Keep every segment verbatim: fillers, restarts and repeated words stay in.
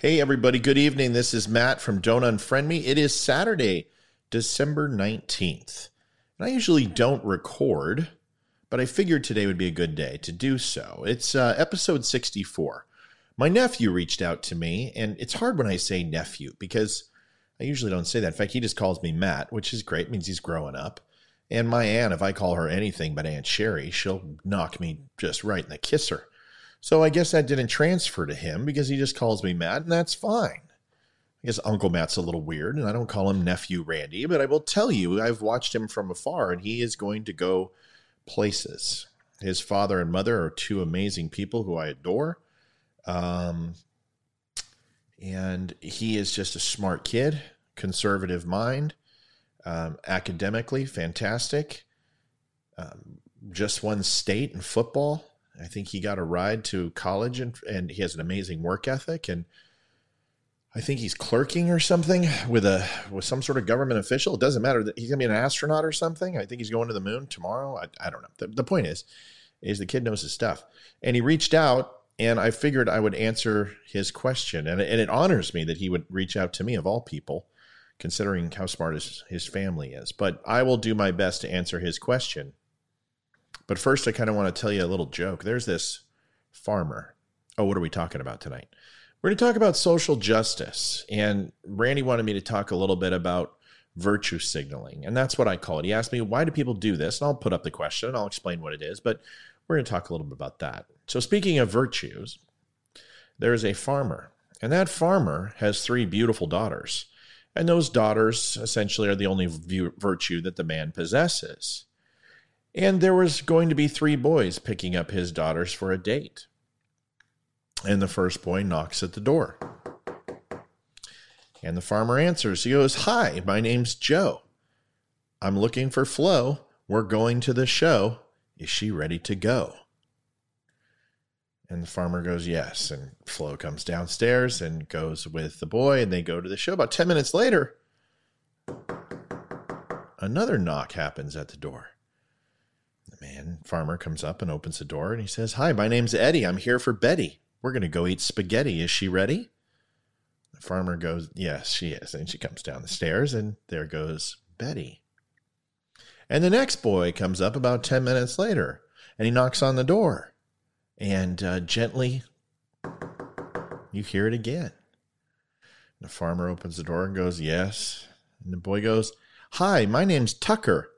Hey, everybody. Good evening. This is Matt from Don't Unfriend Me. It is Saturday, December nineteenth. And I usually don't record, but I figured today would be a good day to do so. It's uh, episode sixty-four. My nephew reached out to me, and it's hard when I say nephew because I usually don't say that. In fact, he just calls me Matt, which is great. It means he's growing up. And my aunt, if I call her anything but Aunt Sherry, she'll knock me just right in the kisser. So I guess that didn't transfer to him because he just calls me Matt, and that's fine. I guess Uncle Matt's a little weird, and I don't call him Nephew Randy, but I will tell you, I've watched him from afar, and he is going to go places. His father and mother are two amazing people who I adore. Um, and he is just a smart kid, conservative mind, um, academically fantastic, um, just won state in football. I think he got a ride to college, and, and he has an amazing work ethic. And I think he's clerking or something with a with some sort of government official. It doesn't matter. He's going to be an astronaut or something. I think he's going to the moon tomorrow. I, I don't know. The, the point is, is the kid knows his stuff. And he reached out, and I figured I would answer his question. And, and it honors me that he would reach out to me, of all people, considering how smart his, his family is. But I will do my best to answer his question. But first, I kind of want to tell you a little joke. There's this farmer. Oh, what are we talking about tonight? We're going to talk about social justice. And Randy wanted me to talk a little bit about virtue signaling. And that's what I call it. He asked me, why do people do this? And I'll put up the question and I'll explain what it is. But we're going to talk a little bit about that. So speaking of virtues, there is a farmer. And that farmer has three beautiful daughters. And those daughters essentially are the only virtue that the man possesses. And there was going to be three boys picking up his daughters for a date. And the first boy knocks at the door. And the farmer answers. He goes, hi, my name's Joe. I'm looking for Flo. We're going to the show. Is she ready to go? And the farmer goes, yes. And Flo comes downstairs and goes with the boy, and they go to the show. About ten minutes later, another knock happens at the door. The man, farmer, comes up and opens the door, and he says, hi, my name's Eddie. I'm here for Betty. We're going to go eat spaghetti. Is she ready? The farmer goes, yes, she is. And she comes down the stairs, and there goes Betty. And the next boy comes up about ten minutes later, and he knocks on the door. And uh, gently, you hear it again. The farmer opens the door and goes, yes. And the boy goes, hi, my name's Tucker.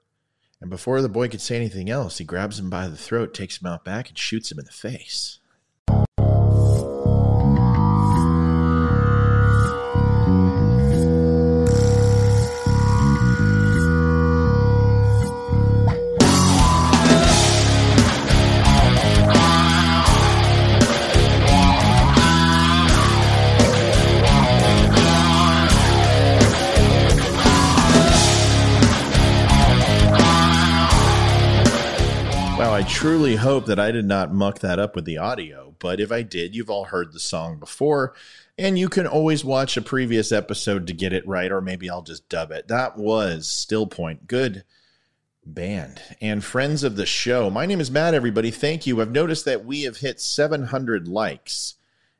And before the boy could say anything else, he grabs him by the throat, takes him out back, and shoots him in the face. Truly hope that I did not muck that up with the audio, but if I did, you've all heard the song before, and you can always watch a previous episode to get it right, or maybe I'll just dub it. That was Still Point. Good band. And friends of the show, my name is Matt, everybody. Thank you. I've noticed that we have hit seven hundred likes,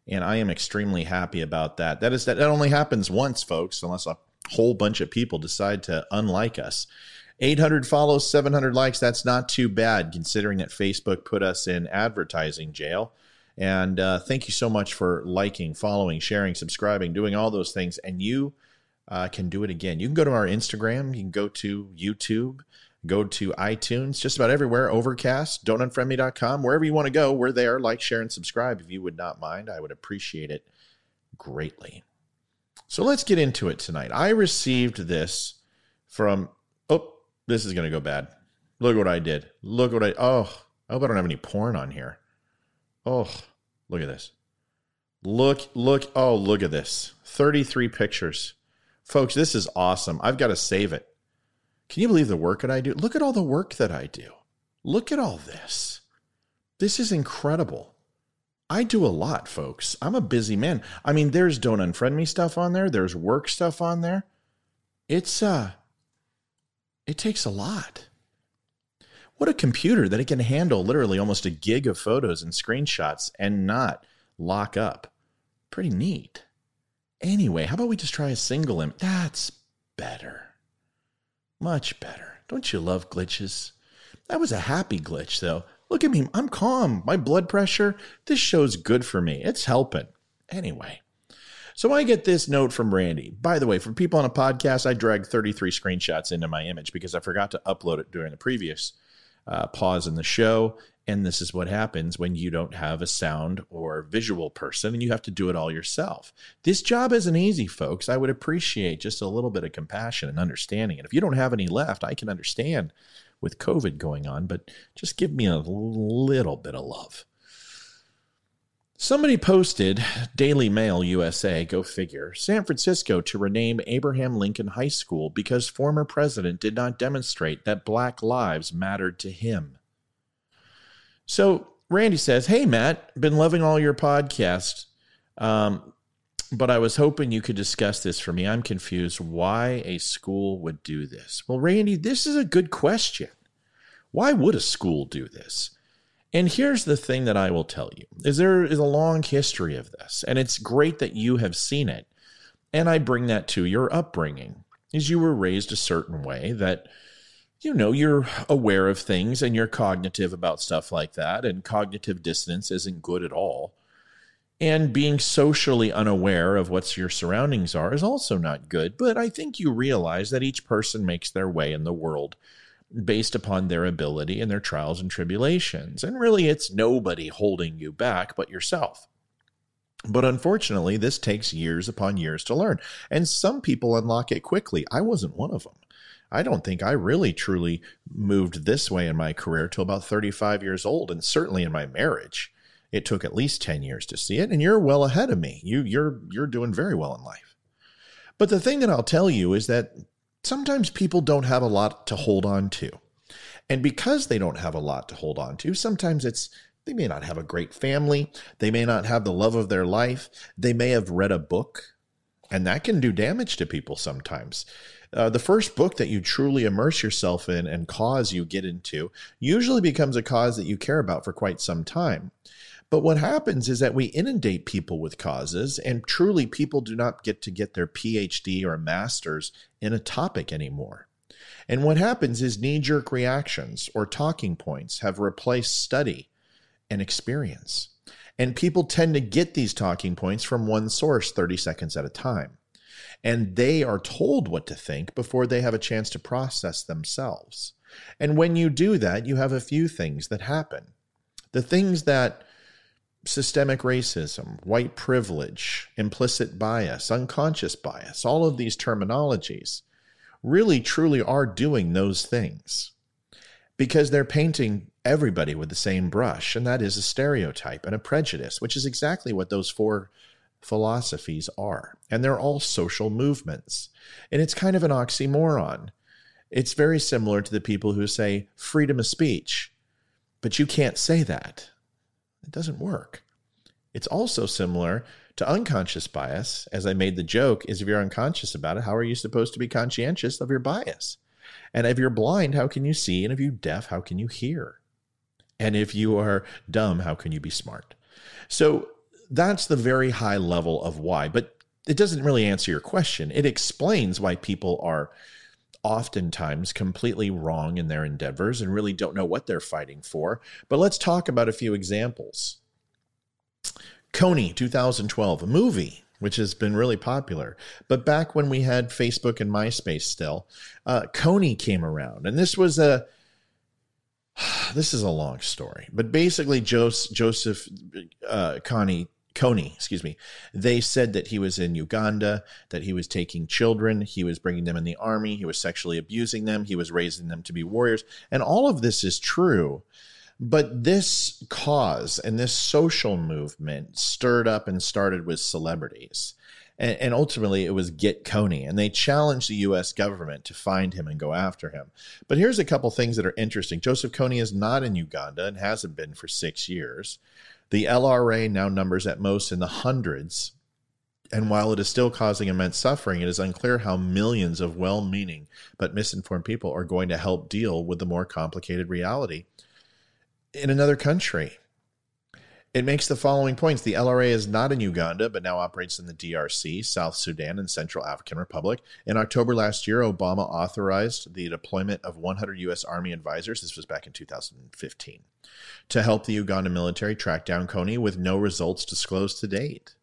and I am extremely happy about that. That is that, that only happens once, folks, unless a whole bunch of people decide to unlike us. eight hundred follows, seven hundred likes. That's not too bad considering that Facebook put us in advertising jail. And uh, thank you so much for liking, following, sharing, subscribing, doing all those things. And you uh, can do it again. You can go to our Instagram. You can go to YouTube, go to iTunes, just about everywhere. Overcast, don't unfriend me dot com, wherever you want to go, we're there. Like, share, and subscribe if you would not mind. I would appreciate it greatly. So let's get into it tonight. I received this from... oh. This is going to go bad. Look what I did. Look what I... oh, I hope I don't have any porn on here. Oh, look at this. Look, look. Oh, look at this. thirty-three pictures. Folks, this is awesome. I've got to save it. Can you believe the work that I do? Look at all the work that I do. Look at all this. This is incredible. I do a lot, folks. I'm a busy man. I mean, there's Don't Unfriend Me stuff on there. There's work stuff on there. It's, uh... it takes a lot. What a computer that it can handle literally almost a gig of photos and screenshots and not lock up. Pretty neat. Anyway, how about we just try a single image? That's better. Much better. Don't you love glitches? That was a happy glitch, though. Look at me. I'm calm. My blood pressure. This show's good for me. It's helping. Anyway. So I get this note from Randy. By the way, for people on a podcast, I dragged thirty-three screenshots into my image because I forgot to upload it during the previous uh, pause in the show. And this is what happens when you don't have a sound or visual person and you have to do it all yourself. This job isn't easy, folks. I would appreciate just a little bit of compassion and understanding. And if you don't have any left, I can understand with COVID going on, but just give me a little bit of love. Somebody posted, Daily Mail U S A, go figure, San Francisco to rename Abraham Lincoln High School because former president did not demonstrate that black lives mattered to him. So Randy says, hey, Matt, been loving all your podcasts, um, but I was hoping you could discuss this for me. I'm confused why a school would do this. Well, Randy, this is a good question. Why would a school do this? And here's the thing that I will tell you, is there is a long history of this, and it's great that you have seen it, and I bring that to your upbringing, is you were raised a certain way that, you know, you're aware of things, and you're cognitive about stuff like that, and cognitive dissonance isn't good at all, and being socially unaware of what your surroundings are is also not good, but I think you realize that each person makes their way in the world based upon their ability and their trials and tribulations. And really, it's nobody holding you back but yourself. But unfortunately, this takes years upon years to learn. And some people unlock it quickly. I wasn't one of them. I don't think I really truly moved this way in my career till about thirty-five years old. And certainly in my marriage, it took at least ten years to see it. And you're well ahead of me. You, you're, you're doing very well in life. But the thing that I'll tell you is that sometimes people don't have a lot to hold on to. And because they don't have a lot to hold on to, sometimes it's they may not have a great family. They may not have the love of their life. They may have read a book. And that can do damage to people sometimes. Uh, the first book that you truly immerse yourself in and cause you get into usually becomes a cause that you care about for quite some time. But what happens is that we inundate people with causes, and truly people do not get to get their P H D or master's in a topic anymore. And what happens is knee-jerk reactions or talking points have replaced study and experience. And people tend to get these talking points from one source thirty seconds at a time. And they are told what to think before they have a chance to process themselves. And when you do that, you have a few things that happen. The things that systemic racism, white privilege, implicit bias, unconscious bias, all of these terminologies really truly are doing those things because they're painting everybody with the same brush, and that is a stereotype and a prejudice, which is exactly what those four philosophies are. And they're all social movements, and it's kind of an oxymoron. It's very similar to the people who say freedom of speech, but you can't say that. It doesn't work. It's also similar to unconscious bias. As I made the joke, is if you're unconscious about it, how are you supposed to be conscientious of your bias? And if you're blind, how can you see? And if you're deaf, how can you hear? And if you are dumb, how can you be smart? So that's the very high level of why. But it doesn't really answer your question. It explains why people are oftentimes completely wrong in their endeavors and really don't know what they're fighting for. But let's talk about a few examples. Kony twenty twelve, a movie which has been really popular. But back when we had Facebook and MySpace still, uh, Kony came around. And this was a, this is a long story. But basically Joseph, Joseph uh, Kony, Kony, excuse me, they said that he was in Uganda, that he was taking children, he was bringing them in the army, he was sexually abusing them, he was raising them to be warriors. And all of this is true. But this cause and this social movement stirred up and started with celebrities. And, and ultimately, it was Get Kony. And they challenged the U S government to find him and go after him. But here's a couple things that are interesting. Joseph Kony is not in Uganda and hasn't been for six years. The L R A now numbers at most in the hundreds, and while it is still causing immense suffering, it is unclear how millions of well-meaning but misinformed people are going to help deal with the more complicated reality in another country. It makes the following points. The L R A is not in Uganda, but now operates in the D R C, South Sudan, and Central African Republic. In October last year, Obama authorized the deployment of one hundred U S Army advisors. This was back in two thousand fifteen. To help the Ugandan military track down Kony, with no results disclosed to date.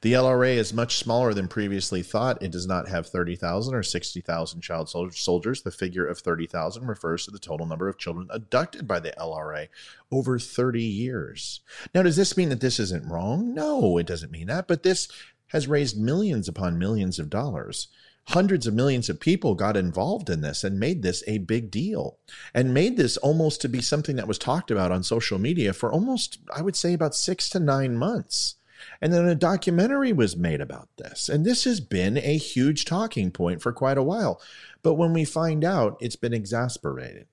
The L R A is much smaller than previously thought. It does not have thirty thousand or sixty thousand child soldiers. The figure of thirty thousand refers to the total number of children abducted by the L R A over thirty years. Now, does this mean that this isn't wrong? No, it doesn't mean that. But this has raised millions upon millions of dollars. Hundreds of millions of people got involved in this and made this a big deal and made this almost to be something that was talked about on social media for almost, I would say, about six to nine months. And then a documentary was made about this. And this has been a huge talking point for quite a while. But when we find out, it's been exasperated,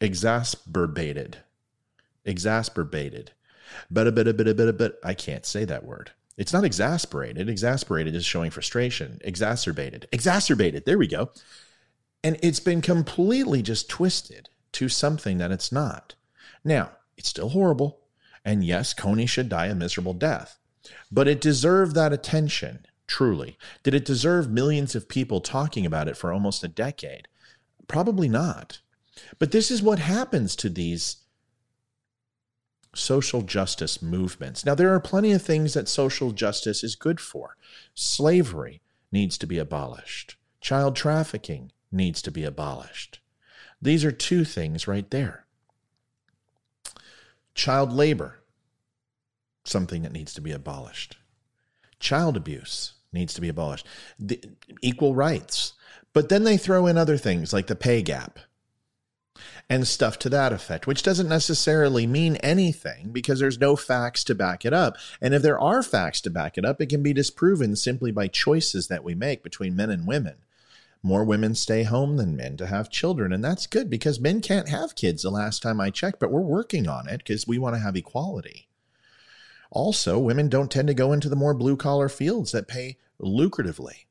exasperated, exasperated, but a bit, a bit, a bit, a bit. I can't say that word. It's not exasperated. Exasperated is showing frustration. Exacerbated. Exacerbated. There we go. And it's been completely just twisted to something that it's not. Now, it's still horrible. And yes, Kony should die a miserable death. But it deserved that attention, truly. Did it deserve millions of people talking about it for almost a decade? Probably not. But this is what happens to these social justice movements. Now, there are plenty of things that social justice is good for. Slavery needs to be abolished. Child trafficking needs to be abolished. These are two things right there. Child labor, something that needs to be abolished. Child abuse needs to be abolished. The equal rights. But then they throw in other things like the pay gap and stuff to that effect, which doesn't necessarily mean anything because there's no facts to back it up. And if there are facts to back it up, it can be disproven simply by choices that we make between men and women. More women stay home than men to have children, and that's good because men can't have kids the last time I checked, but we're working on it because we want to have equality. Also, women don't tend to go into the more blue-collar fields that pay lucratively.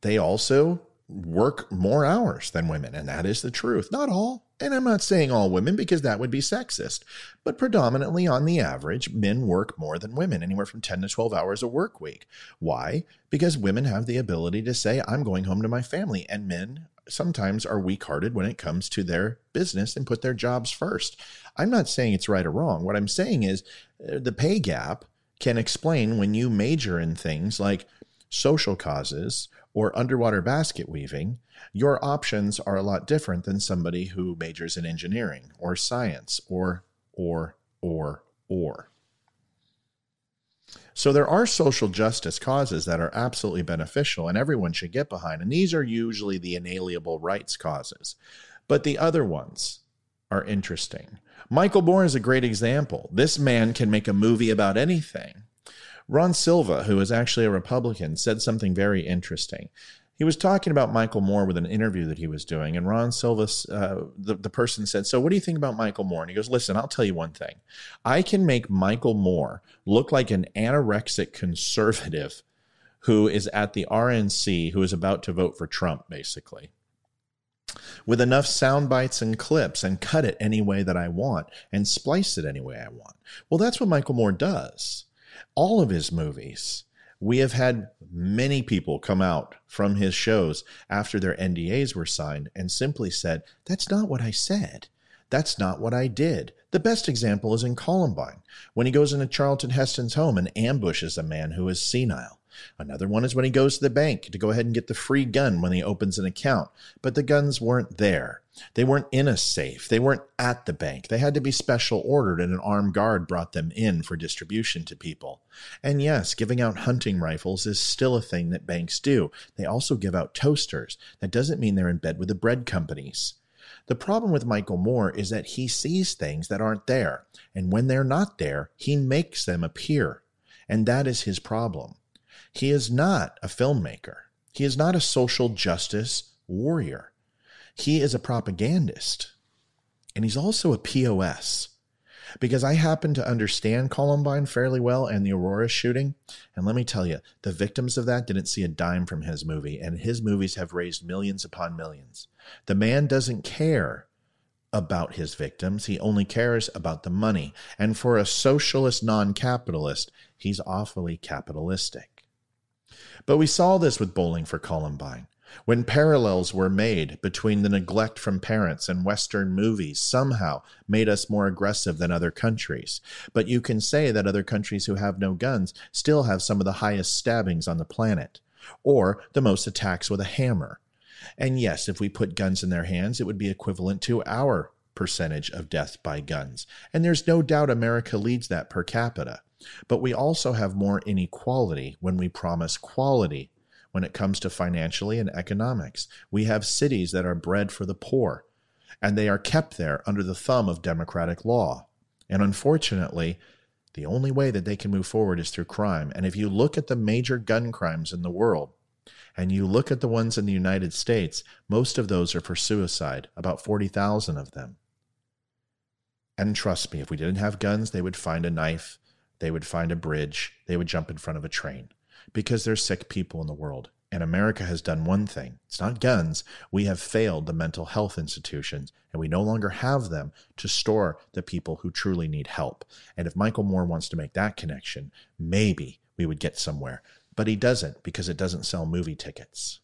They also work more hours than women, and that is the truth. Not all, and I'm not saying all women because that would be sexist, but predominantly on the average, men work more than women, anywhere from ten to twelve hours a work week. Why? Because women have the ability to say, I'm going home to my family, and men sometimes are weak-hearted when it comes to their business and put their jobs first. I'm not saying it's right or wrong. What I'm saying is the pay gap can explain when you major in things like social causes or underwater basket weaving, your options are a lot different than somebody who majors in engineering or science or, or, or, or. So there are social justice causes that are absolutely beneficial and everyone should get behind. And these are usually the inalienable rights causes. But the other ones are interesting. Michael Moore is a great example. This man can make a movie about anything. Ron Silva, who is actually a Republican, said something very interesting. He was talking about Michael Moore with an interview that he was doing, and Ron Silva, uh, the, the person said, so what do you think about Michael Moore? And he goes, listen, I'll tell you one thing. I can make Michael Moore look like an anorexic conservative who is at the R N C, who is about to vote for Trump, basically, with enough sound bites and clips and cut it any way that I want and splice it any way I want. Well, that's what Michael Moore does. All of his movies, we have had many people come out from his shows after their N D As were signed and simply said, that's not what I said. That's not what I did. The best example is in Columbine, when he goes into Charlton Heston's home and ambushes a man who is senile. Another one is when he goes to the bank to go ahead and get the free gun when he opens an account. But the guns weren't there. They weren't in a safe. They weren't at the bank. They had to be special ordered, and an armed guard brought them in for distribution to people. And yes, giving out hunting rifles is still a thing that banks do. They also give out toasters. That doesn't mean they're in bed with the bread companies. The problem with Michael Moore is that he sees things that aren't there. And when they're not there, he makes them appear. And that is his problem. He is not a filmmaker. He is not a social justice warrior. He is a propagandist. And he's also a P O S. Because I happen to understand Columbine fairly well and the Aurora shooting. And let me tell you, the victims of that didn't see a dime from his movie. And his movies have raised millions upon millions. The man doesn't care about his victims. He only cares about the money. And for a socialist non-capitalist, he's awfully capitalistic. But we saw this with Bowling for Columbine. When parallels were made between the neglect from parents and Western movies somehow made us more aggressive than other countries. But you can say that other countries who have no guns still have some of the highest stabbings on the planet, or the most attacks with a hammer. And yes, if we put guns in their hands, it would be equivalent to our percentage of death by guns. And there's no doubt America leads that per capita. But we also have more inequality when we promise quality. When it comes to financially and economics, we have cities that are bred for the poor, and they are kept there under the thumb of democratic law. And unfortunately, the only way that they can move forward is through crime. And if you look at the major gun crimes in the world, and you look at the ones in the United States, most of those are for suicide, about forty thousand of them. And trust me, if we didn't have guns, they would find a knife, they would find a bridge, they would jump in front of a train. Because there's sick people in the world, and America has done one thing. It's not guns. We have failed the mental health institutions, and we no longer have them to store the people who truly need help. And if Michael Moore wants to make that connection, maybe we would get somewhere. But he doesn't, because it doesn't sell movie tickets.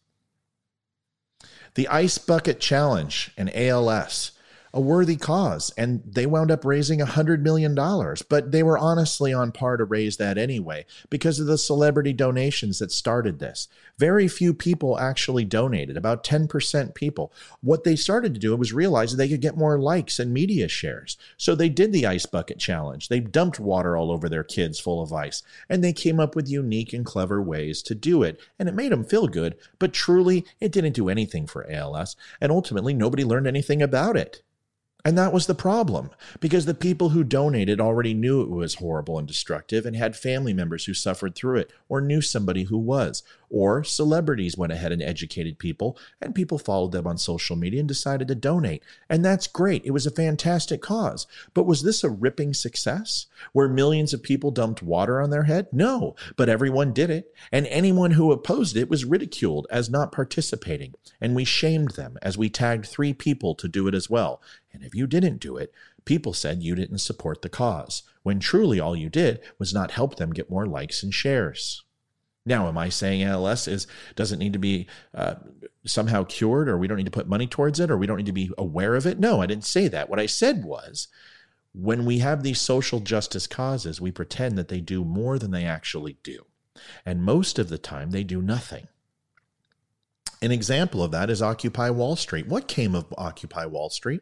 The Ice Bucket Challenge and A L S, a worthy cause, and they wound up raising one hundred million dollars, but they were honestly on par to raise that anyway because of the celebrity donations that started this. Very few people actually donated, about ten percent people. What they started to do was realize that they could get more likes and media shares. So they did the Ice Bucket Challenge. They dumped water all over their kids full of ice, and they came up with unique and clever ways to do it, and it made them feel good, but truly it didn't do anything for A L S, and ultimately nobody learned anything about it. And that was the problem, because the people who donated already knew it was horrible and destructive and had family members who suffered through it or knew somebody who was. Or celebrities went ahead and educated people, and people followed them on social media and decided to donate. And that's great. It was a fantastic cause. But was this a ripping success where millions of people dumped water on their head? No, but everyone did it. And anyone who opposed it was ridiculed as not participating. And we shamed them as we tagged three people to do it as well. And if you didn't do it, people said you didn't support the cause, when truly all you did was not help them get more likes and shares. Now, am I saying A L S is, doesn't need to be uh, somehow cured, or we don't need to put money towards it, or we don't need to be aware of it? No, I didn't say that. What I said was, when we have these social justice causes, we pretend that they do more than they actually do. And most of the time, they do nothing. An example of that is Occupy Wall Street. What came of Occupy Wall Street?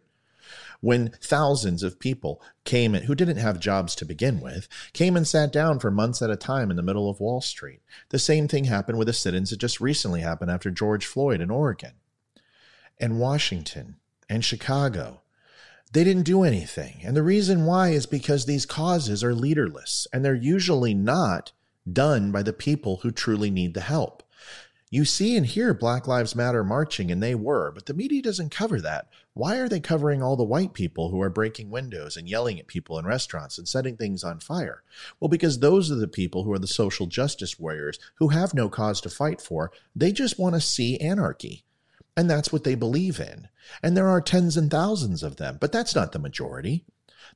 When thousands of people came in, who didn't have jobs to begin with, came and sat down for months at a time in the middle of Wall Street. The same thing happened with the sit-ins that just recently happened after George Floyd in Oregon. And Washington and Chicago, they didn't do anything. And the reason why is because these causes are leaderless, and they're usually not done by the people who truly need the help. You see and hear Black Lives Matter marching, and they were, but the media doesn't cover that. Why are they covering all the white people who are breaking windows and yelling at people in restaurants and setting things on fire? Well, because those are the people who are the social justice warriors who have no cause to fight for. They just want to see anarchy. And that's what they believe in. And there are tens and thousands of them, but that's not the majority.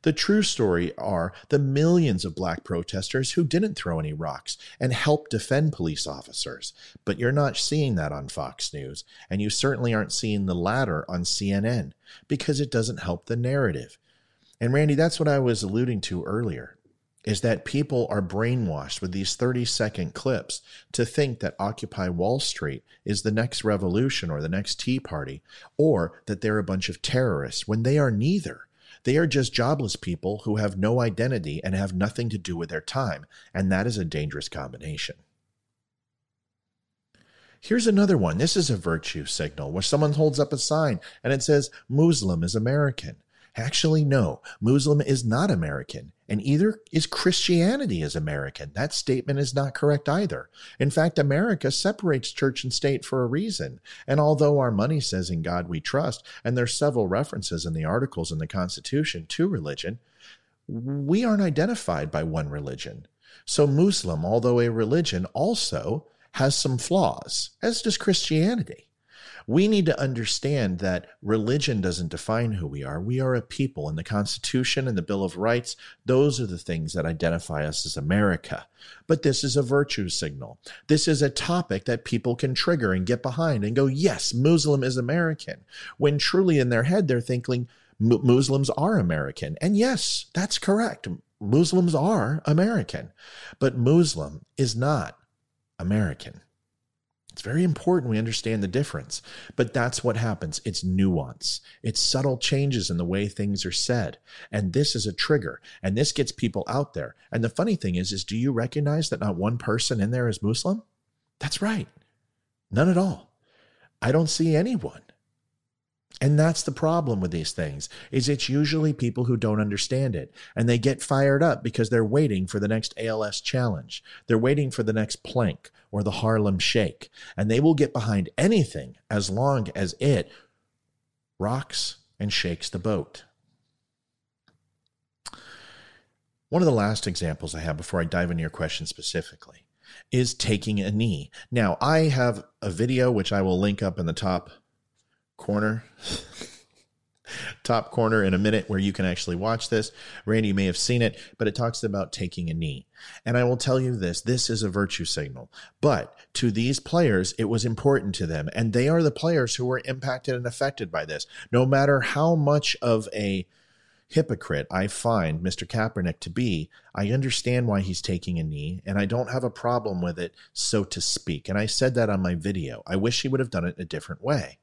The true story are the millions of black protesters who didn't throw any rocks and helped defend police officers. But you're not seeing that on Fox News, and you certainly aren't seeing the latter on C N N, because it doesn't help the narrative. And Randy, that's what I was alluding to earlier, is that people are brainwashed with these thirty-second clips to think that Occupy Wall Street is the next revolution or the next Tea Party, or that they're a bunch of terrorists, when they are neither. They are just jobless people who have no identity and have nothing to do with their time, and that is a dangerous combination. Here's another one. This is a virtue signal where someone holds up a sign and it says, Muslim is American. Actually, no, Muslim is not American, and either is Christianity is American. That statement is not correct either. In fact, America separates church and state for a reason. And although our money says in God we trust, and there's several references in the articles in the Constitution to religion, we aren't identified by one religion. So Muslim, although a religion, also has some flaws, as does Christianity. We need to understand that religion doesn't define who we are. We are a people, and the Constitution and the Bill of Rights, those are the things that identify us as America. But this is a virtue signal. This is a topic that people can trigger and get behind and go, yes, Muslim is American, when truly in their head they're thinking Muslims are American. And yes, that's correct. Muslims are American, but Muslim is not American. It's very important we understand the difference, but that's what happens. It's nuance. It's subtle changes in the way things are said. And this is a trigger, and this gets people out there. And the funny thing is, is do you recognize that not one person in there is Muslim? That's right. None at all. I don't see anyone. And that's the problem with these things, is it's usually people who don't understand it, and they get fired up because they're waiting for the next A L S challenge. They're waiting for the next plank or the Harlem Shake, and they will get behind anything as long as it rocks and shakes the boat. One of the last examples I have before I dive into your question specifically is taking a knee. Now, I have a video which I will link up in the top corner top corner in a minute where you can actually watch this. Randy may have seen it, but it talks about taking a knee. And I will tell you this, this is a virtue signal, but to these players, it was important to them. And they are the players who were impacted and affected by this. No matter how much of a hypocrite I find Mister Kaepernick to be, I understand why he's taking a knee, and I don't have a problem with it, so to speak. And I said that on my video. I wish he would have done it in a different way.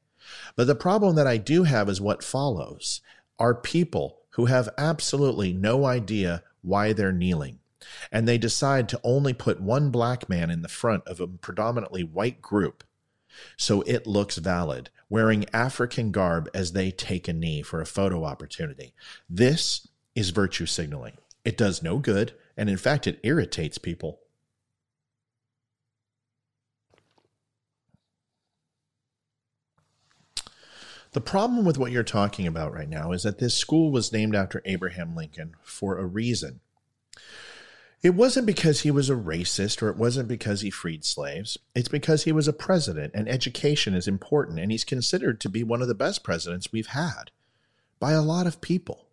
But the problem that I do have is what follows are people who have absolutely no idea why they're kneeling. And they decide to only put one black man in the front of a predominantly white group, so it looks valid, wearing African garb as they take a knee for a photo opportunity. This is virtue signaling. It does no good. And in fact, it irritates people. The problem with what you're talking about right now is that this school was named after Abraham Lincoln for a reason. It wasn't because he was a racist, or it wasn't because he freed slaves. It's because he was a president, and education is important, and he's considered to be one of the best presidents we've had by a lot of people.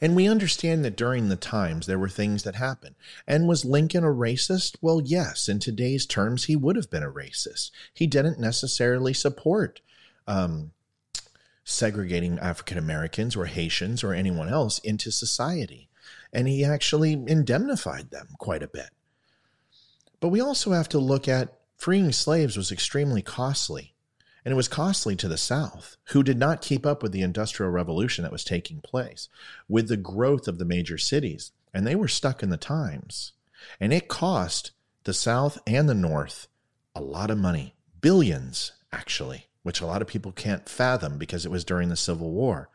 And we understand that during the times there were things that happened. And was Lincoln a racist? Well, yes, in today's terms, he would have been a racist. He didn't necessarily support um segregating African Americans or Haitians or anyone else into society. And he actually indemnified them quite a bit. But we also have to look at freeing slaves was extremely costly. And it was costly to the South, who did not keep up with the Industrial Revolution that was taking place, with the growth of the major cities. And they were stuck in the times. And it cost the South and the North a lot of money, billions, actually, which a lot of people can't fathom because it was during the Civil War.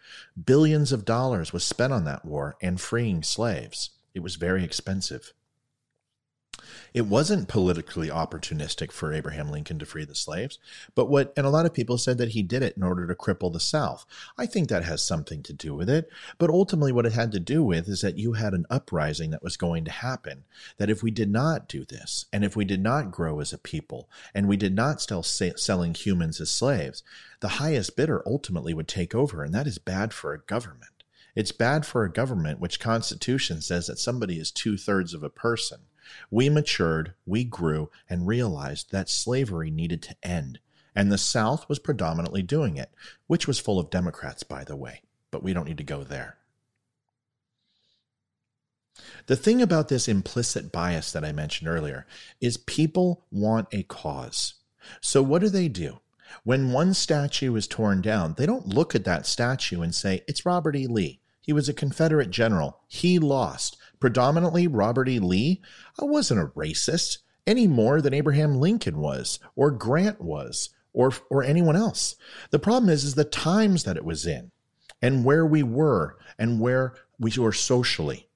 Billions of dollars was spent on that war and freeing slaves. It was very expensive. It wasn't politically opportunistic for Abraham Lincoln to free the slaves, but what, and a lot of people said that he did it in order to cripple the South. I think that has something to do with it, but ultimately what it had to do with is that you had an uprising that was going to happen, that if we did not do this, and if we did not grow as a people, and we did not still sell selling humans as slaves, the highest bidder ultimately would take over, and that is bad for a government. It's bad for a government which Constitution says that somebody is two-thirds of a person. We matured, we grew, and realized that slavery needed to end. And the South was predominantly doing it, which was full of Democrats, by the way. But we don't need to go there. The thing about this implicit bias that I mentioned earlier is people want a cause. So what do they do? When one statue is torn down, they don't look at that statue and say, it's Robert E. Lee. He was a Confederate general. He lost. Predominantly Robert E. Lee, I wasn't a racist any more than Abraham Lincoln was, or Grant was, or, or anyone else. The problem is, is the times that it was in, and where we were, and where we were socially.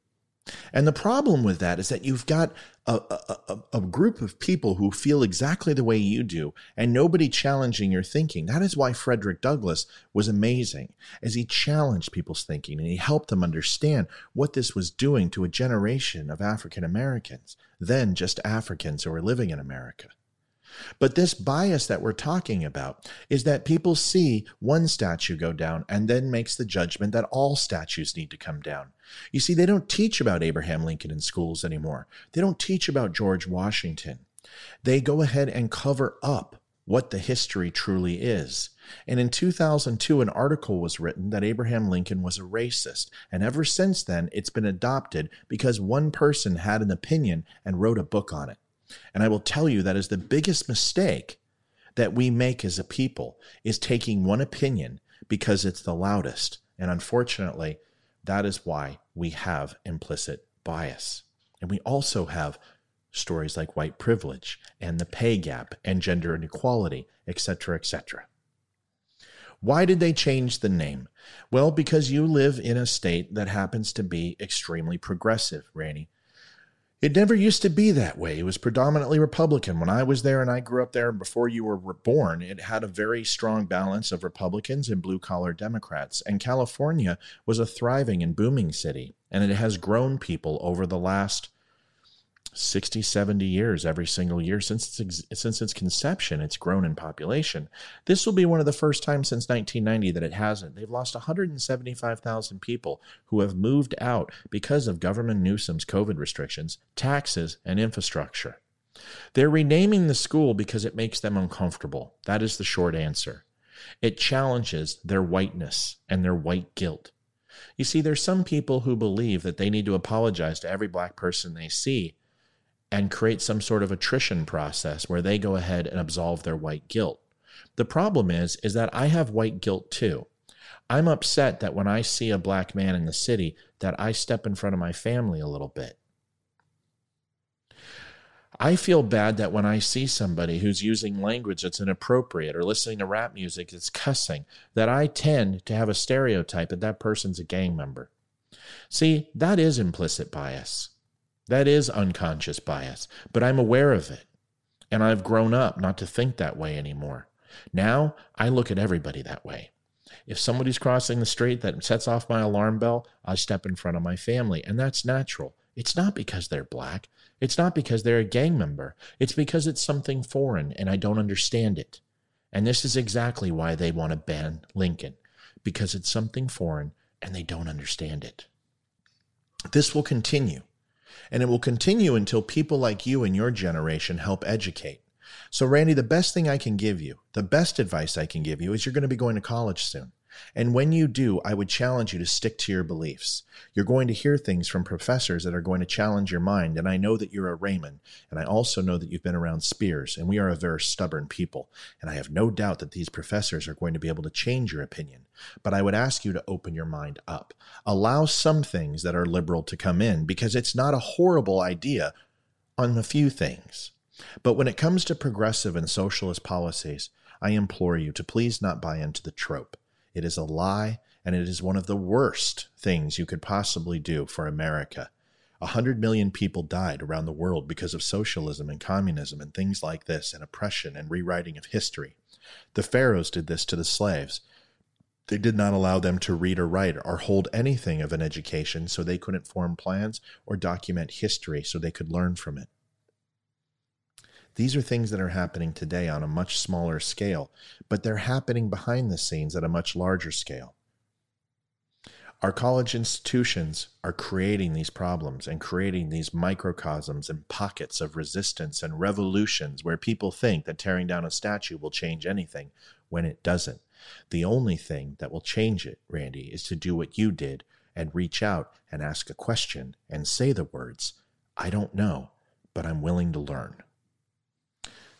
And the problem with that is that you've got a, a, a group of people who feel exactly the way you do, and nobody challenging your thinking. That is why Frederick Douglass was amazing, as he challenged people's thinking, and he helped them understand what this was doing to a generation of African Americans, then just Africans who were living in America. But this bias that we're talking about is that people see one statue go down and then makes the judgment that all statues need to come down. You see, they don't teach about Abraham Lincoln in schools anymore. They don't teach about George Washington. They go ahead and cover up what the history truly is. And in two thousand two, an article was written that Abraham Lincoln was a racist. And ever since then, it's been adopted because one person had an opinion and wrote a book on it. And I will tell you that is the biggest mistake that we make as a people, is taking one opinion because it's the loudest. And unfortunately, that is why we have implicit bias. And we also have stories like white privilege and the pay gap and gender inequality, et cetera, et cetera. Why did they change the name? Well, because you live in a state that happens to be extremely progressive, Randy. It never used to be that way. It was predominantly Republican. When I was there and I grew up there before you were born, it had a very strong balance of Republicans and blue-collar Democrats. And California was a thriving and booming city. And it has grown people over the last sixty, seventy years, every single year since its, since its conception. It's grown in population. This will be one of the first times since nineteen ninety that it hasn't. They've lost one hundred seventy-five thousand people who have moved out because of Governor Newsom's COVID restrictions, taxes, and infrastructure. They're renaming the school because it makes them uncomfortable. That is the short answer. It challenges their whiteness and their white guilt. You see, there's some people who believe that they need to apologize to every black person they see and create some sort of attrition process where they go ahead and absolve their white guilt. The problem is, is that I have white guilt too. I'm upset that when I see a black man in the city, that I step in front of my family a little bit. I feel bad that when I see somebody who's using language that's inappropriate or listening to rap music that's cussing, that I tend to have a stereotype that that person's a gang member. See, that is implicit bias. That is unconscious bias, but I'm aware of it, and I've grown up not to think that way anymore. Now, I look at everybody that way. If somebody's crossing the street that sets off my alarm bell, I step in front of my family, and that's natural. It's not because they're black. It's not because they're a gang member. It's because it's something foreign, and I don't understand it. And this is exactly why they want to ban Lincoln, because it's something foreign, and they don't understand it. This will continue. And it will continue until people like you and your generation help educate. So, Randy, the best thing I can give you, the best advice I can give you, is you're going to be going to college soon. And when you do, I would challenge you to stick to your beliefs. You're going to hear things from professors that are going to challenge your mind. And I know that you're a Raymond. And I also know that you've been around Spears. And we are a very stubborn people. And I have no doubt that these professors are going to be able to change your opinion. But I would ask you to open your mind up. Allow some things that are liberal to come in, because it's not a horrible idea on a few things. But when it comes to progressive and socialist policies, I implore you to please not buy into the trope. It is a lie, and it is one of the worst things you could possibly do for America. A hundred million people died around the world because of socialism and communism and things like this, and oppression and rewriting of history. The pharaohs did this to the slaves. They did not allow them to read or write or hold anything of an education, so they couldn't form plans or document history so they could learn from it. These are things that are happening today on a much smaller scale, but they're happening behind the scenes at a much larger scale. Our college institutions are creating these problems and creating these microcosms and pockets of resistance and revolutions where people think that tearing down a statue will change anything when it doesn't. The only thing that will change it, Randy, is to do what you did and reach out and ask a question and say the words, "I don't know, but I'm willing to learn."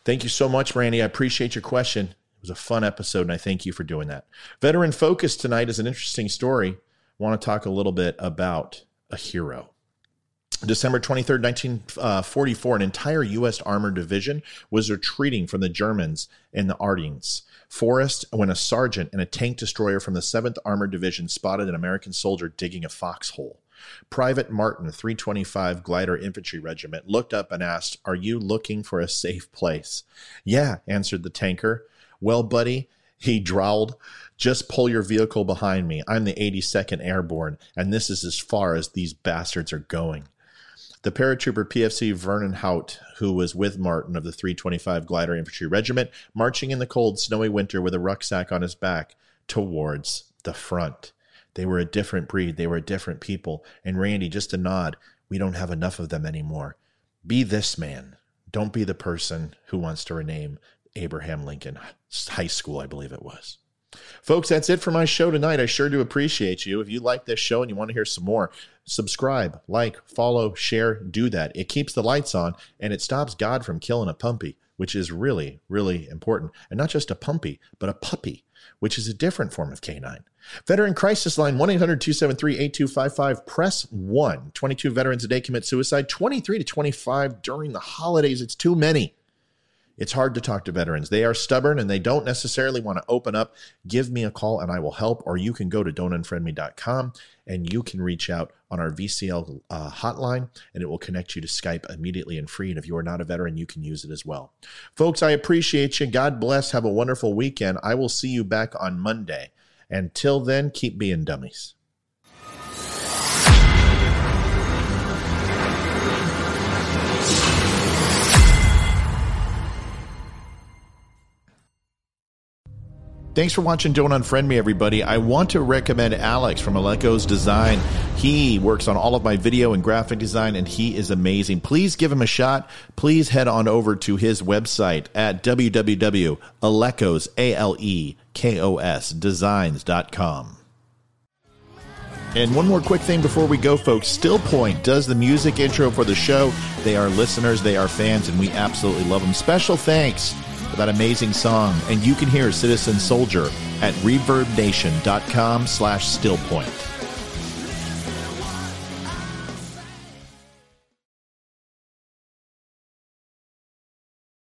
Thank you so much, Randy. I appreciate your question. It was a fun episode, and I thank you for doing that. Veteran Focus tonight is an interesting story. I want to talk a little bit about a hero. December twenty-third, nineteen forty-four, an entire U S armored division was retreating from the Germans in the Ardennes forest when a sergeant and a tank destroyer from the seventh Armored Division spotted an American soldier digging a foxhole. Private Martin, three twenty-five Glider Infantry Regiment, looked up and asked, "Are you looking for a safe place?" "Yeah," answered the tanker. "Well, buddy," he drawled, "just pull your vehicle behind me. I'm the eighty-second Airborne, and this is as far as these bastards are going." The paratrooper P F C Vernon Hout, who was with Martin of the three twenty-five Glider Infantry Regiment, marching in the cold, snowy winter with a rucksack on his back towards the front. They were a different breed. They were a different people. And Randy, just a nod, we don't have enough of them anymore. Be this man. Don't be the person who wants to rename Abraham Lincoln High School, I believe it was. Folks, that's it for my show tonight. I sure do appreciate you. If you like this show and you want to hear some more, subscribe, like, follow, share, do that. It keeps the lights on, and it stops God from killing a pumpy, which is really, really important. And not just a pumpy, but a puppy, which is a different form of canine. Veteran Crisis Line, one eight hundred, two seven three, eight two five five, press one. twenty-two veterans a day commit suicide, twenty-three to twenty-five during the holidays. It's too many. It's hard to talk to veterans. They are stubborn and they don't necessarily want to open up. Give me a call and I will help. Or you can go to don't unfriend me dot com and you can reach out on our V C L uh, hotline, and it will connect you to Skype immediately and free. And if you are not a veteran, you can use it as well. Folks, I appreciate you. God bless. Have a wonderful weekend. I will see you back on Monday. Until then, keep being dummies. Thanks for watching Don't Unfriend Me, everybody. I want to recommend Alex from Alekos Design. He works on all of my video and graphic design, and he is amazing. Please give him a shot. Please head on over to his website at w w w dot alekos designs dot com. And one more quick thing before we go, folks. Still Point does the music intro for the show. They are listeners, they are fans, and we absolutely love them. Special thanks for that amazing song. And you can hear Citizen Soldier at reverb nation dot com slash still point.